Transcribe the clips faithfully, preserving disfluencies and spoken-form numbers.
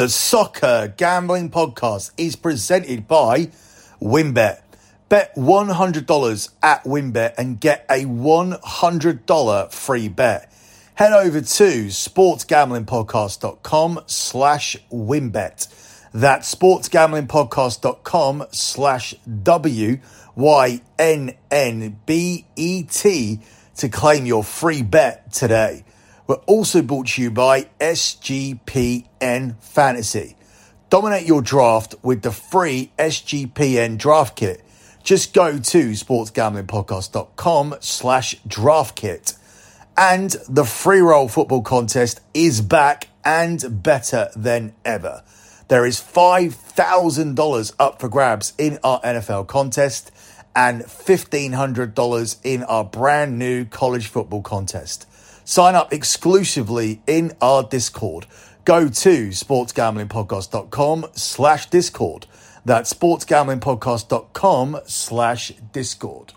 The Soccer Gambling Podcast is presented by Winbet. Bet one hundred dollars at Winbet and get a one hundred dollars free bet. Head over to sportsgamblingpodcast.com slash Winbet. That's sportsgamblingpodcast.com slash W Y N N B E T to claim your free bet today. We're also brought to you by S G P N Fantasy. Dominate your draft with the free S G P N Draft Kit. Just go to sportsgamblingpodcast.com slash draft kit. And the free roll football contest is back and better than ever. There is five thousand dollars up for grabs in our N F L contest and fifteen hundred dollars in our brand new college football contest. Sign up exclusively in our Discord. Go to sportsgamblingpodcast.com slash Discord. That's sportsgamblingpodcast.com slash Discord.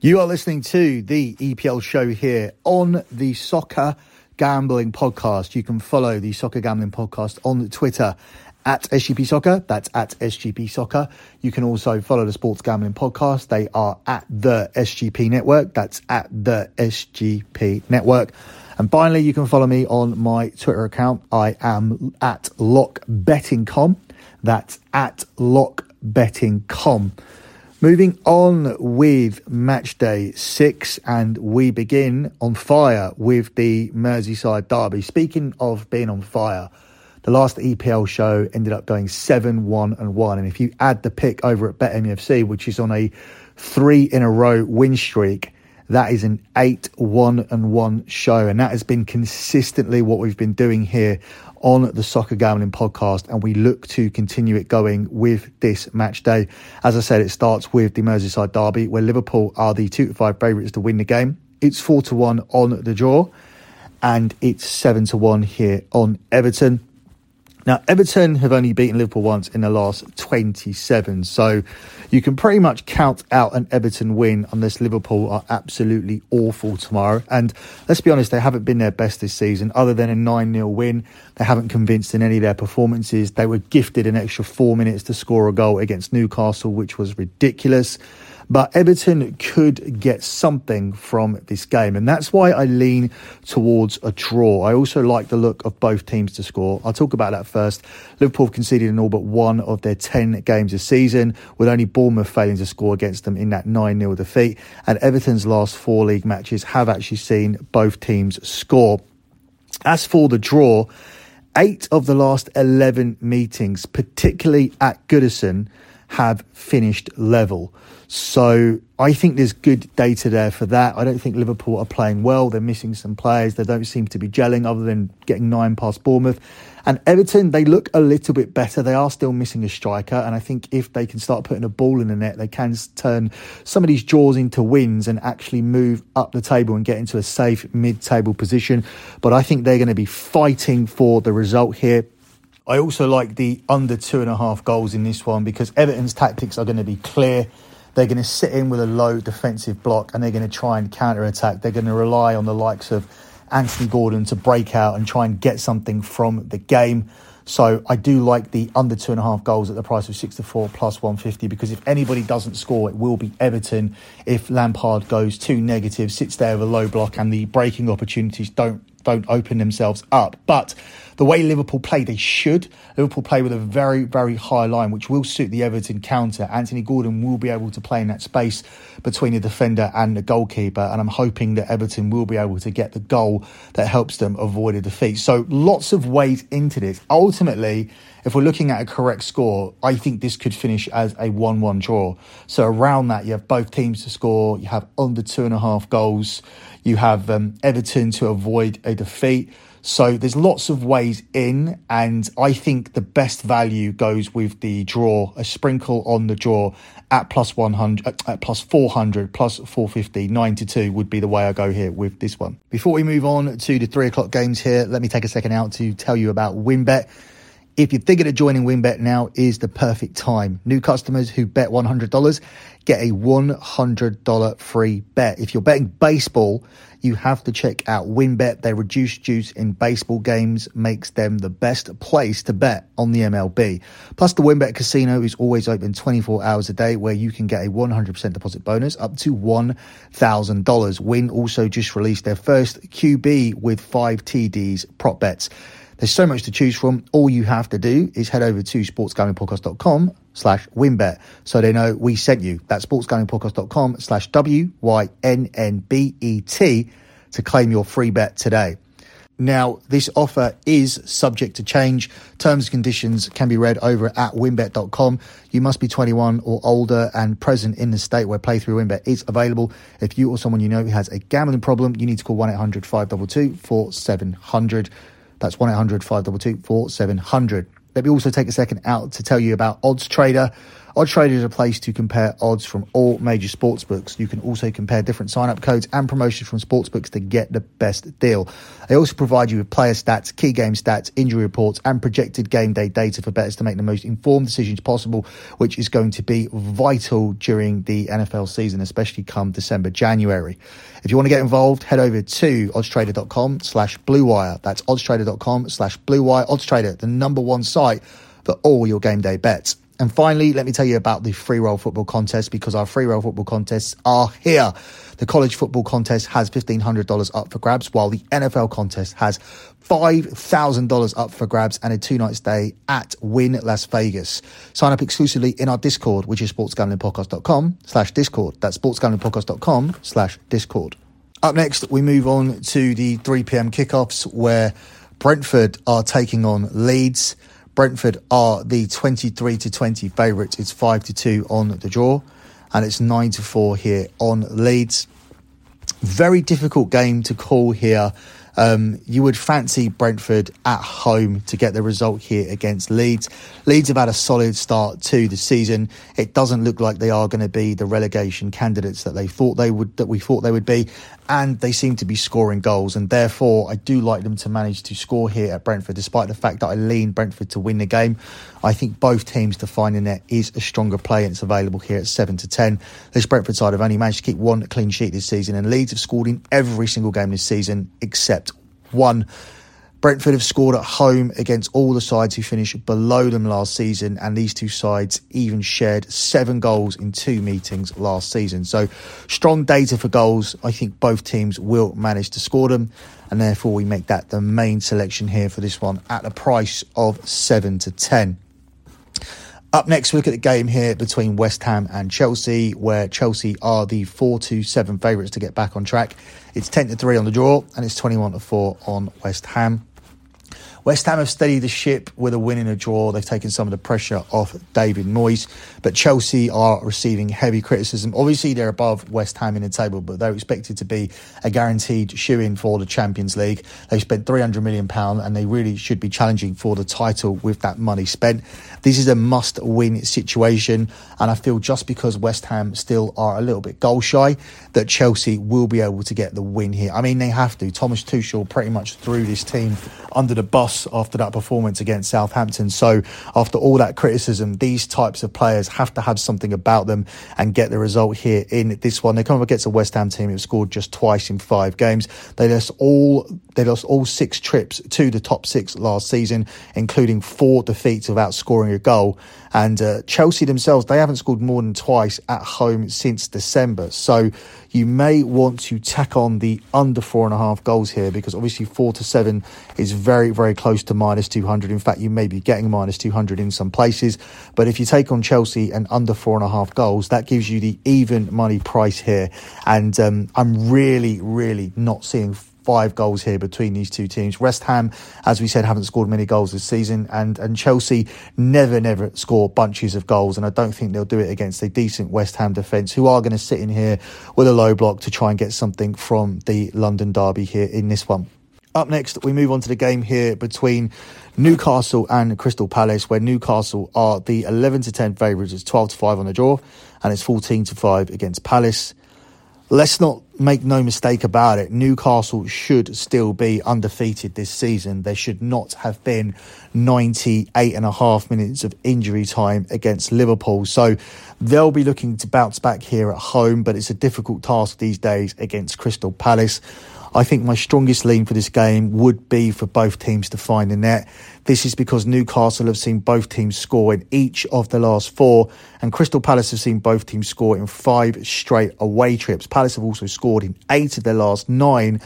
You are listening to the E P L show here on the Soccer Gambling Podcast. You can follow the Soccer Gambling Podcast on Twitter at S G P Soccer. That's at S G P Soccer. You can also follow the Sports Gambling Podcast. They are at the S G P Network. That's at the S G P Network. And finally, you can follow me on my Twitter account. I am at Lock Betting dot com. That's at Lock Betting dot com. Moving on with match day six, and we begin on fire with the Merseyside Derby. Speaking of being on fire, the last E P L show ended up going seven one and one. And if you add the pick over at BetMFC, which is on a three in a row win streak, that is an eight one and one show. And that has been consistently what we've been doing here on the Soccer Gambling Podcast, and we look to continue it going with this match day. As I said, it starts with the Merseyside Derby, where Liverpool are the two to five favourites to win the game. It's four to one on the draw, and it's seven to one here on Everton. Now, Everton have only beaten Liverpool once in the last twenty-seven, so you can pretty much count out an Everton win unless Liverpool are absolutely awful tomorrow. And let's be honest, they haven't been their best this season. Other than a nine nil win, they haven't convinced in any of their performances. They were gifted an extra four minutes to score a goal against Newcastle, which was ridiculous. But Everton could get something from this game, and that's why I lean towards a draw. I also like the look of both teams to score. I'll talk about that first. Liverpool have conceded in all but one of their ten games this season, with only Bournemouth failing to score against them in that nine nil defeat. And Everton's last four league matches have actually seen both teams score. As for the draw, eight of the last eleven meetings, particularly at Goodison, have finished level. So I think there's good data there for that. I don't think Liverpool are playing well. They're missing some players. They don't seem to be gelling other than getting nine past Bournemouth. And Everton, they look a little bit better. They are still missing a striker. And I think if they can start putting a ball in the net, they can turn some of these draws into wins and actually move up the table and get into a safe mid-table position. But I think they're going to be fighting for the result here. I also like the under two and a half goals in this one because Everton's tactics are going to be clear. They're going to sit in with a low defensive block and they're going to try and counter-attack. They're going to rely on the likes of Anthony Gordon to break out and try and get something from the game. So I do like the under two and a half goals at the price of six to four plus one fifty, because if anybody doesn't score, it will be Everton if Lampard goes too negative, sits there with a low block and the breaking opportunities don't don't open themselves up. But the way Liverpool play, they should. Liverpool play with a very, very high line, which will suit the Everton counter. Anthony Gordon will be able to play in that space between the defender and the goalkeeper. And I'm hoping that Everton will be able to get the goal that helps them avoid a defeat. So lots of ways into this. Ultimately, if we're looking at a correct score, I think this could finish as a one one draw. So around that, you have both teams to score. You have under two and a half goals. You have um, Everton to avoid a defeat. So there's lots of ways in, and I think the best value goes with the draw, a sprinkle on the draw at plus one hundred, at plus four hundred, plus four fifty, nine to two would be the way I go here with this one. Before we move on to the three o'clock games here, let me take a second out to tell you about WinBet. If you're thinking of joining WinBet, now is the perfect time. New customers who bet one hundred dollars get a one hundred dollars free bet. If you're betting baseball, you have to check out WinBet. Their reduced juice in baseball games makes them the best place to bet on the M L B. Plus, the WinBet casino is always open twenty-four hours a day, where you can get a one hundred percent deposit bonus up to one thousand dollars. Win also just released their first Q B with five T Ds prop bets. There's so much to choose from. All you have to do is head over to sportsgamblingpodcast.com slash winbet so they know we sent you. That's sportsgamblingpodcast.com slash W Y N N B E T to claim your free bet today. Now, this offer is subject to change. Terms and conditions can be read over at winbet dot com. You must be twenty-one or older and present in the state where Playthrough WinBet is available. If you or someone you know who has a gambling problem, you need to call one eight hundred five two two four seven zero zero. That's one eight hundred five two two four seven zero zero. Let me also take a second out to tell you about OddsTrader. OddsTrader is a place to compare odds from all major sportsbooks. You can also compare different sign-up codes and promotions from sportsbooks to get the best deal. They also provide you with player stats, key game stats, injury reports, and projected game day data for bettors to make the most informed decisions possible, which is going to be vital during the N F L season, especially come December, January. If you want to get involved, head over to oddstrader.com slash bluewire. That's oddstrader.com slash bluewire. OddsTrader, the number one site for all your game day bets. And finally, let me tell you about the free roll football contest, because our free roll football contests are here. The college football contest has fifteen hundred dollars up for grabs, while the N F L contest has five thousand dollars up for grabs and a two-night stay at Wynn Las Vegas. Sign up exclusively in our Discord, which is sportsgamblingpodcast.com slash Discord. That's sportsgamblingpodcast.com slash Discord. Up next, we move on to the three p.m. kickoffs, where Brentford are taking on Leeds. Brentford are the twenty-three to twenty favourites. It's five to two on the draw, and it's nine to four here on Leeds. Very difficult game to call here. Um, you would fancy Brentford at home to get the result here against Leeds. Leeds have had a solid start to the season. It doesn't look like they are going to be the relegation candidates that they thought they would, that we thought they would be, and they seem to be scoring goals. And therefore, I do like them to manage to score here at Brentford, despite the fact that I lean Brentford to win the game. I think both teams to find the net is a stronger play, and it's available here at seven to ten. This Brentford side have only managed to keep one clean sheet this season, and Leeds have scored in every single game this season except one. Brentford have scored at home against all the sides who finished below them last season, and these two sides even shared seven goals in two meetings last season. So strong data for goals. I think both teams will manage to score them, and therefore we make that the main selection here for this one at a price of seven to ten. Up next, we look at the game here between West Ham and Chelsea, where Chelsea are the four to seven favourites to get back on track. It's ten to three on the draw, and it's twenty-one to four on West Ham. West Ham have steadied the ship with a win and a draw. They've taken some of the pressure off David Moyes, but Chelsea are receiving heavy criticism. Obviously, they're above West Ham in the table, but they're expected to be a guaranteed shoe-in for the Champions League. They've spent three hundred million pounds, and they really should be challenging for the title with that money spent. This is a must-win situation, and I feel just because West Ham still are a little bit goal-shy, that Chelsea will be able to get the win here. I mean, they have to. Thomas Tuchel pretty much threw this team under the bus after that performance against Southampton. So after all that criticism, these types of players have to have something about them and get the result here in this one. They come up against a West Ham team who scored just twice in five games. They lost all they lost all six trips to the top six last season, including four defeats without scoring a goal. And uh, Chelsea themselves, they haven't scored more than twice at home since December. So you may want to tack on the under four and a half goals here, because obviously four to seven is very, very close to minus two hundred. In fact, you may be getting minus two hundred in some places. But if you take on Chelsea and under four and a half goals, that gives you the even money price here. And um, I'm really, really not seeing five goals here between these two teams. West Ham, as we said, haven't scored many goals this season, and and Chelsea never, never score bunches of goals, and I don't think they'll do it against a decent West Ham defence, who are going to sit in here with a low block to try and get something from the London derby here in this one. Up next, we move on to the game here between Newcastle and Crystal Palace, where Newcastle are the eleven to ten favourites. It's twelve to five on the draw, and it's fourteen to five against Palace. Let's not make no mistake about it. Newcastle should still be undefeated this season. There should not have been ninety-eight and a half minutes of injury time against Liverpool. So they'll be looking to bounce back here at home, but it's a difficult task these days against Crystal Palace. I think my strongest lean for this game would be for both teams to find the net. This is because Newcastle have seen both teams score in each of the last four, and Crystal Palace have seen both teams score in five straight away trips. Palace have also scored in eight of their last nine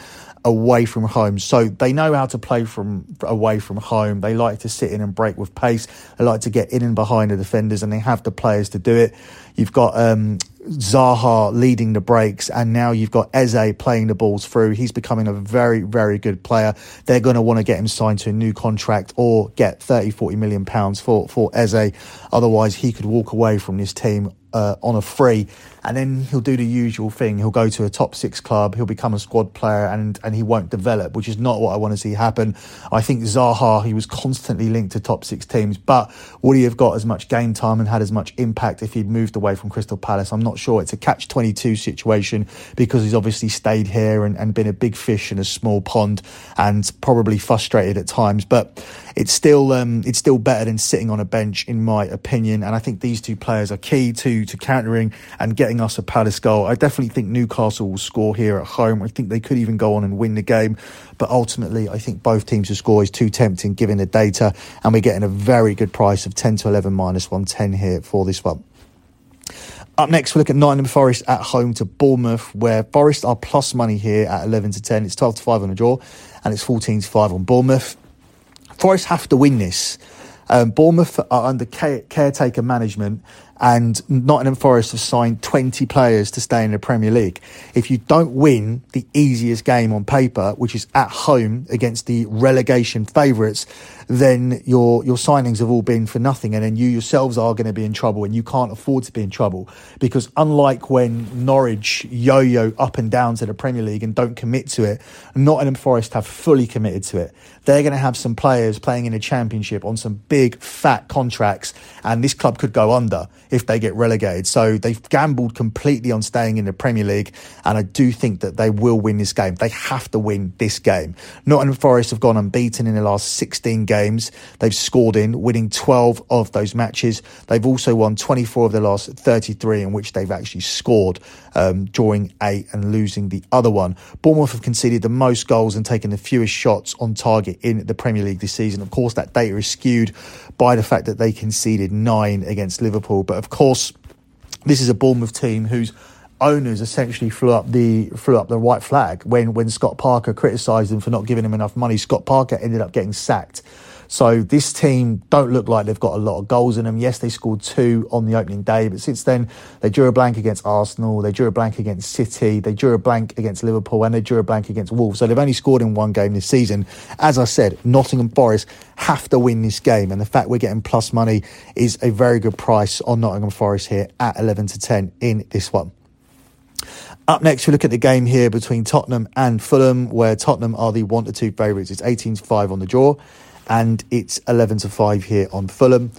away from home. So they know how to play from away from home. They like to sit in and break with pace. They like to get in and behind the defenders, and they have the players to do it. You've got um, Zaha leading the breaks, and now you've got Eze playing the balls through. He's becoming a very, very good player. They're going to want to get him signed to a new contract or get thirty, forty million pounds for, for Eze. Otherwise, he could walk away from this team Uh, on a free, and then he'll do the usual thing. He'll go to a top six club, he'll become a squad player, and and he won't develop, which is not what I want to see happen. I think Zaha, he was constantly linked to top six teams, but would he have got as much game time and had as much impact if he'd moved away from Crystal Palace? I'm not sure. It's a catch twenty-two situation, because he's obviously stayed here and, and been a big fish in a small pond, and probably frustrated at times, but it's still um, it's still better than sitting on a bench, in my opinion. And I think these two players are key to to countering and getting us a Palace goal. I definitely think Newcastle will score here at home. I think they could even go on and win the game, but ultimately I think both teams to score is too tempting given the data, and we're getting a very good price of ten to eleven minus one ten here for this one. Up next, we look at Nottingham Forest at home to Bournemouth, where Forest are plus money here at eleven to ten. It's twelve to five on the draw, and it's fourteen to five on Bournemouth. Forest have to win this. Um, Bournemouth are under care- caretaker management, and Nottingham Forest have signed twenty players to stay in the Premier League. If you don't win the easiest game on paper, which is at home against the relegation favourites, then your your signings have all been for nothing, and then you yourselves are going to be in trouble, and you can't afford to be in trouble, because unlike when Norwich yo-yo up and down to the Premier League and don't commit to it, Nottingham Forest have fully committed to it. They're going to have some players playing in the Championship on some big fat contracts, and this club could go under if they get relegated. So they've gambled completely on staying in the Premier League, and I do think that they will win this game. They have to win this game. Nottingham Forest have gone unbeaten in the last sixteen games. Games. They've scored in, winning twelve of those matches. They've also won twenty-four of the last thirty-three in which they've actually scored, um, drawing eight and losing the other one. Bournemouth have conceded the most goals and taken the fewest shots on target in the Premier League this season. Of course, that data is skewed by the fact that they conceded nine against Liverpool. But of course, this is a Bournemouth team whose owners essentially flew up the flew up the white flag when when Scott Parker criticised them for not giving him enough money. Scott Parker ended up getting sacked. So this team don't look like they've got a lot of goals in them. Yes, they scored two on the opening day, but since then, they drew a blank against Arsenal, they drew a blank against City, they drew a blank against Liverpool, and they drew a blank against Wolves. So they've only scored in one game this season. As I said, Nottingham Forest have to win this game, and the fact we're getting plus money is a very good price on Nottingham Forest here at eleven to ten in this one. Up next, we look at the game here between Tottenham and Fulham, where Tottenham are the one to two favourites. It's eighteen to five on the draw, and it's eleven to five here on Fulham.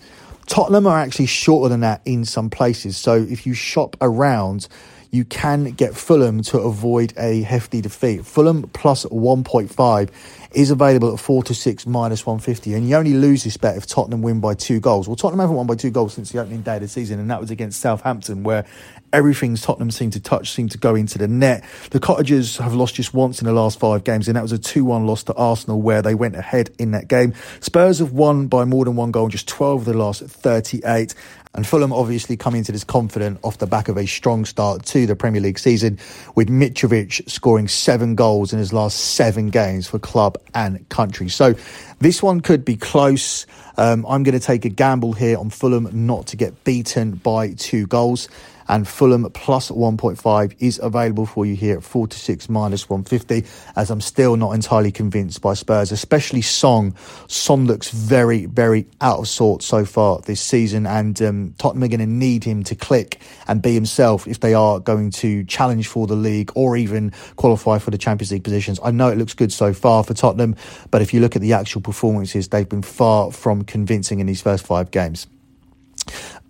Tottenham are actually shorter than that in some places. So if you shop around, you can get Fulham to avoid a hefty defeat. Fulham plus one point five is available at four to six minus one fifty. And you only lose this bet if Tottenham win by two goals. Well, Tottenham haven't won by two goals since the opening day of the season, and that was against Southampton, where everything Tottenham seemed to touch seemed to go into the net. The Cottagers have lost just once in the last five games, and that was a two one loss to Arsenal, where they went ahead in that game. Spurs have won by more than one goal in just twelve of the last thirty-eight. And Fulham obviously come into this confident off the back of a strong start to the Premier League season, with Mitrovic scoring seven goals in his last seven games for club and country. So this one could be close. Um, I'm going to take a gamble here on Fulham not to get beaten by two goals. and Fulham plus one point five is available for you here at four to six minus one fifty, as I'm still not entirely convinced by Spurs, especially Son. Son looks very, very out of sorts so far this season, and um, Tottenham are going to need him to click and be himself if they are going to challenge for the league or even qualify for the Champions League positions. I know it looks good so far for Tottenham, but if you look at the actual performances, they've been far from convincing in these first five games.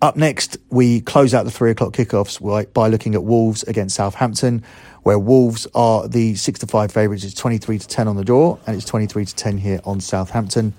Up next, we close out the three o'clock kickoffs by looking at Wolves against Southampton, where Wolves are the six to five favourites. It's twenty-three to ten on the draw, and it's twenty-three to ten here on Southampton.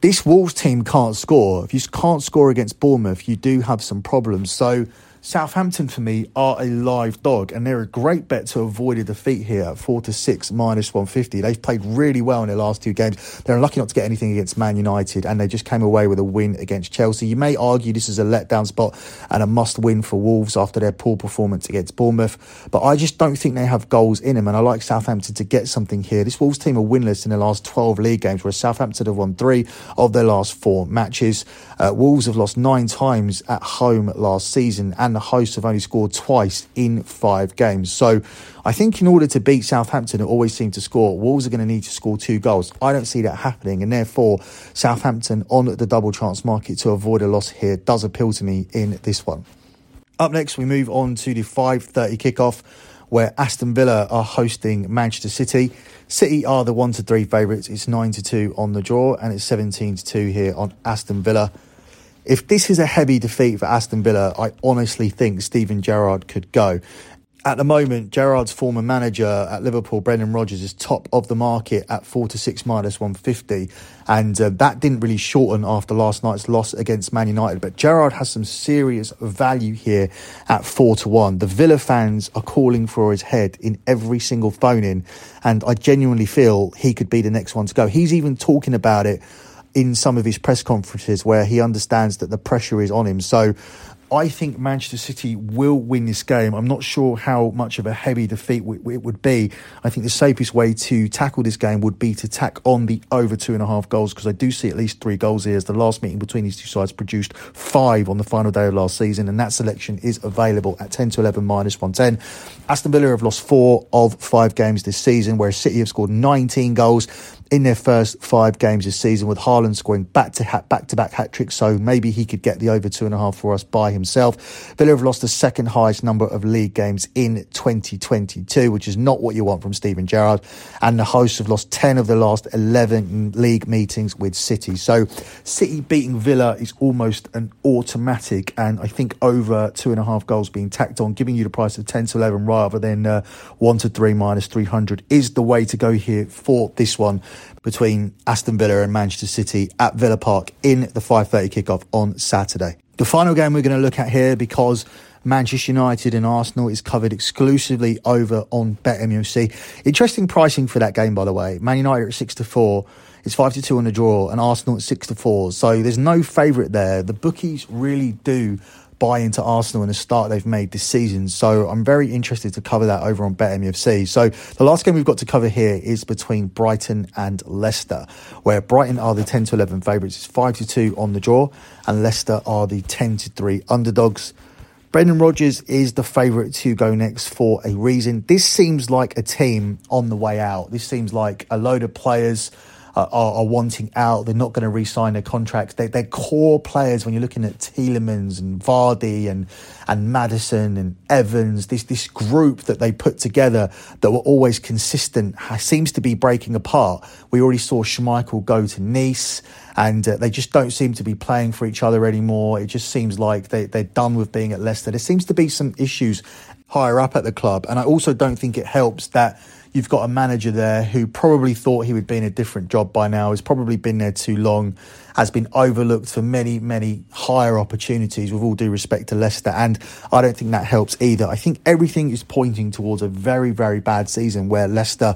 This Wolves team can't score. If you can't score against Bournemouth, you do have some problems. So Southampton, for me, are a live dog, and they're a great bet to avoid a defeat here at four to six, minus one fifty. They've played really well in their last two games. They're unlucky not to get anything against Man United, and they just came away with a win against Chelsea. You may argue this is a letdown spot and a must-win for Wolves after their poor performance against Bournemouth, but I just don't think they have goals in them, and I like Southampton to get something here. This Wolves team are winless in their last twelve league games, whereas Southampton have won three of their last four matches. Uh, Wolves have lost nine times at home last season, and the hosts have only scored twice in five games. So I think in order to beat Southampton, who always seem to score, Wolves are going to need to score two goals. I don't see that happening, and therefore Southampton on the double chance market to avoid a loss here does appeal to me in this one. Up next, we move on to the five thirty kickoff, where Aston Villa are hosting Manchester City. City are the one to three favourites. It's nine to two on the draw, and it's seventeen to two here on Aston Villa. If this is a heavy defeat for Aston Villa, I honestly think Steven Gerrard could go. At the moment, Gerrard's former manager at Liverpool, Brendan Rodgers, is top of the market at four to six minus one fifty. And uh, that didn't really shorten after last night's loss against Man United. But Gerrard has some serious value here at four to one. The Villa fans are calling for his head in every single phone-in, and I genuinely feel he could be the next one to go. He's even talking about it in some of his press conferences, where he understands that the pressure is on him. So I think Manchester City will win this game. I'm not sure how much of a heavy defeat it would be. I think the safest way to tackle this game would be to tack on the over two and a half goals, because I do see at least three goals here, as the last meeting between these two sides produced five on the final day of last season, and that selection is available at ten to eleven minus one ten. Aston Villa have lost four of five games this season, whereas City have scored nineteen goals in their first five games this season, with Haaland scoring back-to-back back-to-back hat-tricks, so maybe he could get the over two and a half for us by himself. Villa have lost the second highest number of league games in twenty twenty-two, which is not what you want from Steven Gerrard, and the hosts have lost ten of the last eleven league meetings with City. So City beating Villa is almost an automatic, and I think over two and a half goals being tacked on, giving you the price of ten to eleven rather than uh, one to three minus three hundred is the way to go here for this one between Aston Villa and Manchester City at Villa Park in the five thirty kickoff on Saturday. The final game we're going to look at here, because Manchester United and Arsenal is covered exclusively over on BetMFC. Interesting pricing for that game, by the way. Man United at six to four. It's five to two on the draw, and Arsenal at six to four. So there's no favourite there. The bookies really do buy into Arsenal and the start they've made this season. So I'm very interested to cover that over on BetMFC. So the last game we've got to cover here is between Brighton and Leicester, where Brighton are the ten to eleven favourites. It's five to two on the draw, and Leicester are the ten to three underdogs. Brendan Rodgers is the favourite to go next for a reason. This seems like a team on the way out. This seems like a load of players Are, are wanting out. They're not going to re-sign their contracts. They, they're core players. When you're looking at Tielemans and Vardy and and Maddison and Evans, this this group that they put together that were always consistent seems to be breaking apart. We already saw Schmeichel go to Nice, and uh, they just don't seem to be playing for each other anymore. It just seems like they, they're done with being at Leicester. There seems to be some issues higher up at the club, and I also don't think it helps that you've got a manager there who probably thought he would be in a different job by now, has probably been there too long, has been overlooked for many, many higher opportunities, with all due respect to Leicester. And I don't think that helps either. I think everything is pointing towards a very, very bad season where Leicester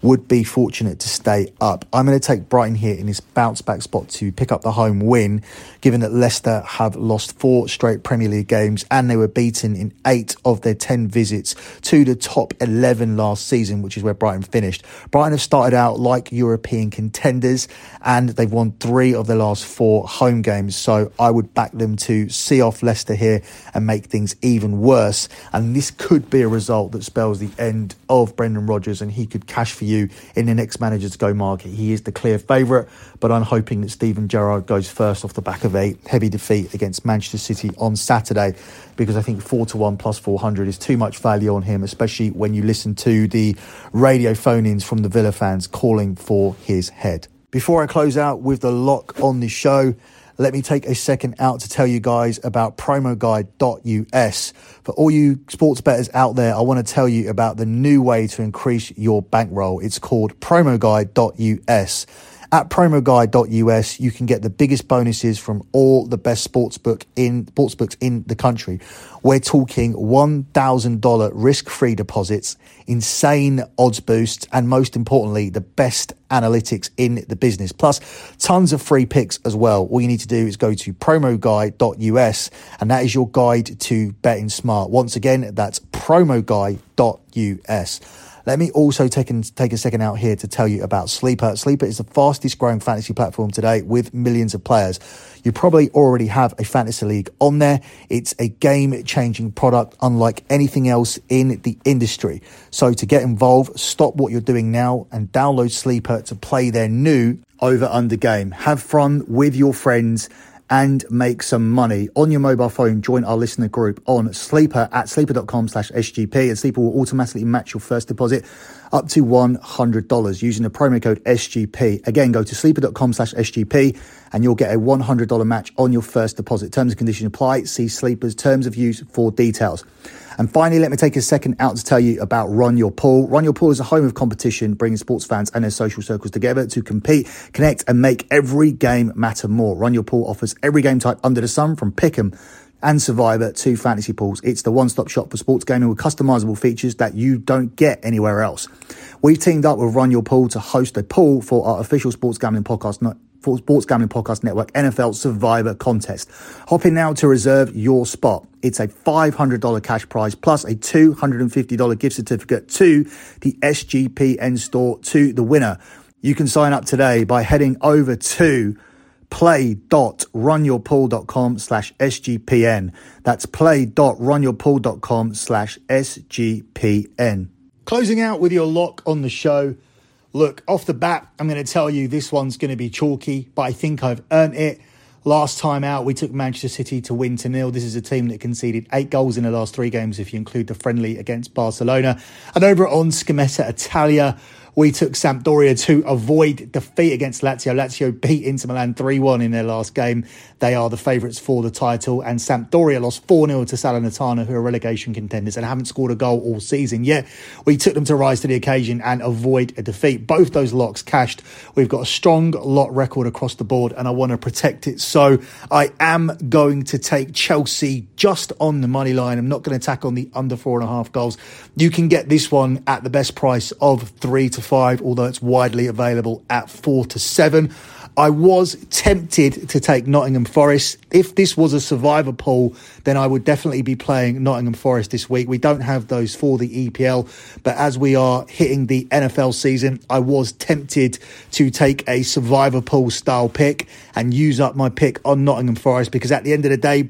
would be fortunate to stay up. I'm going to take Brighton here in this bounce-back spot to pick up the home win, given that Leicester have lost four straight Premier League games and they were beaten in eight of their ten visits to the top eleven last season, which is where Brighton finished. Brighton have started out like European contenders and they've won three of their last four home games, so I would back them to see off Leicester here and make things even worse. And this could be a result that spells the end of Brendan Rodgers and he could cash for you in the next manager to go market. He is the clear favourite, but I'm hoping that Steven Gerrard goes first off the back of a heavy defeat against Manchester City on Saturday, because I think four to one plus four hundred is too much value on him, especially when you listen to the radio phone-ins from the Villa fans calling for his head. Before I close out with the lock on the show, let me take a second out to tell you guys about promo guide dot U S. For all you sports bettors out there, I want to tell you about the new way to increase your bankroll. It's called promo guide dot U S. At promo guide dot U S, you can get the biggest bonuses from all the best sportsbook in, sportsbooks in the country. We're talking one thousand dollars risk-free deposits, insane odds boosts, and most importantly, the best analytics in the business. Plus, tons of free picks as well. All you need to do is go to promo guide dot U S, and that is your guide to betting smart. Once again, that's promo guide dot U S. Let me also take, and take a second out here to tell you about Sleeper. Sleeper is the fastest growing fantasy platform today with millions of players. You probably already have a fantasy league on there. It's a game-changing product unlike anything else in the industry. So to get involved, stop what you're doing now and download Sleeper to play their new over-under game. Have fun with your friends and make some money on your mobile phone. Join our listener group on Sleeper at sleeper dot com slash S G P, and Sleeper will automatically match your first deposit up to one hundred dollars using the promo code S G P. Again, go to sleeper dot com slash S G P and you'll get a one hundred dollars match on your first deposit. Terms and conditions apply. See Sleeper's terms of use for details. And finally, let me take a second out to tell you about Run Your Pool. Run Your Pool is a home of competition, bringing sports fans and their social circles together to compete, connect, and make every game matter more. Run Your Pool offers every game type under the sun, from Pick'em and Survivor to fantasy pools. It's the one-stop shop for sports gaming with customizable features that you don't get anywhere else. We've teamed up with Run Your Pool to host a pool for our official sports gambling podcast night. For Sports Gambling Podcast Network N F L Survivor Contest. Hop in now to reserve your spot. It's a five hundred dollars cash prize plus a two hundred fifty dollars gift certificate to the S G P N store to the winner. You can sign up today by heading over to play dot run your pool dot com slash S G P N. That's play dot run your pool dot com slash S G P N. Closing out with your lock on the show. Look, off the bat, I'm going to tell you this one's going to be chalky, but I think I've earned it. Last time out, we took Manchester City to win to nil. This is a team that conceded eight goals in the last three games, if you include the friendly against Barcelona. And over on Scommetta Italia, we took Sampdoria to avoid defeat against Lazio. Lazio beat Inter Milan three one in their last game. They are the favourites for the title. And Sampdoria lost four nil to Salernitana, who are relegation contenders and haven't scored a goal all season yet. We took them to rise to the occasion and avoid a defeat. Both those locks cashed. We've got a strong lot record across the board and I want to protect it. So I am going to take Chelsea just on the money line. I'm not going to tack on the under four and a half goals. You can get this one at the best price of three to five, although it's widely available at four to seven. I was tempted to take Nottingham Forest. If this was a survivor pool, then I would definitely be playing Nottingham Forest this week. We don't have those for the E P L, but as we are hitting the N F L season, I was tempted to take a survivor pool style pick and use up my pick on Nottingham Forest, because at the end of the day,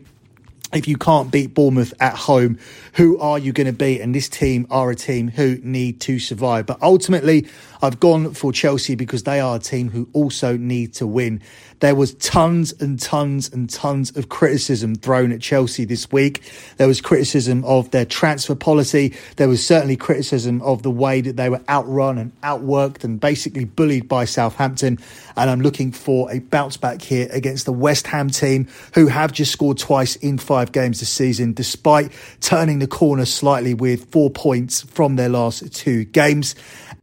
if you can't beat Bournemouth at home, who are you going to beat? And this team are a team who need to survive. But ultimately, I've gone for Chelsea because they are a team who also need to win. There was tons and tons and tons of criticism thrown at Chelsea this week. There was criticism of their transfer policy. There was certainly criticism of the way that they were outrun and outworked and basically bullied by Southampton. And I'm looking for a bounce back here against the West Ham team, who have just scored twice in five games this season, despite turning the corner slightly with four points from their last two games.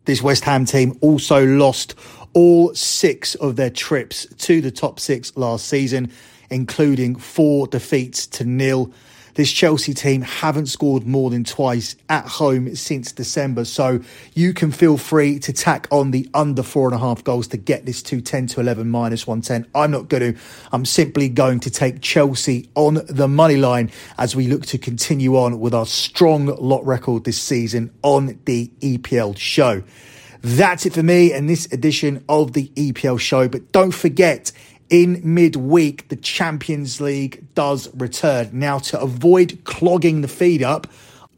This West Ham team also lost all six of their trips to the top six last season, including four defeats to nil. this Chelsea team haven't scored more than twice at home since December. So you can feel free to tack on the under four and a half goals to get this to ten to eleven minus one ten. I'm not going to. I'm simply going to take Chelsea on the money line as we look to continue on with our strong lot record this season on the E P L show. That's it for me and this edition of the E P L show. But don't forget, in midweek, the Champions League does return. Now, to avoid clogging the feed up,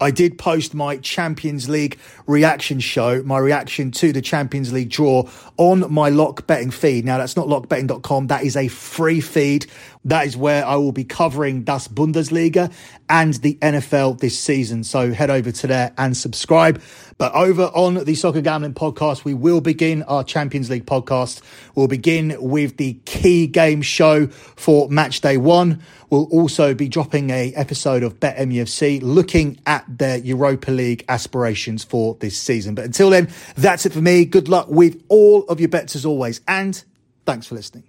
I did post my Champions League reaction show, my reaction to the Champions League draw on my Lock Betting feed. Now, that's not lock betting dot com. That is a free feed. That is where I will be covering Das Bundesliga and the N F L this season. So head over to there and subscribe. But over on the Soccer Gambling Podcast, we will begin our Champions League podcast. We'll begin with the key game show for match day one. We'll also be dropping a episode of BetMFC looking at their Europa League aspirations for this season. But until then, that's it for me. Good luck with all of your bets as always. And thanks for listening.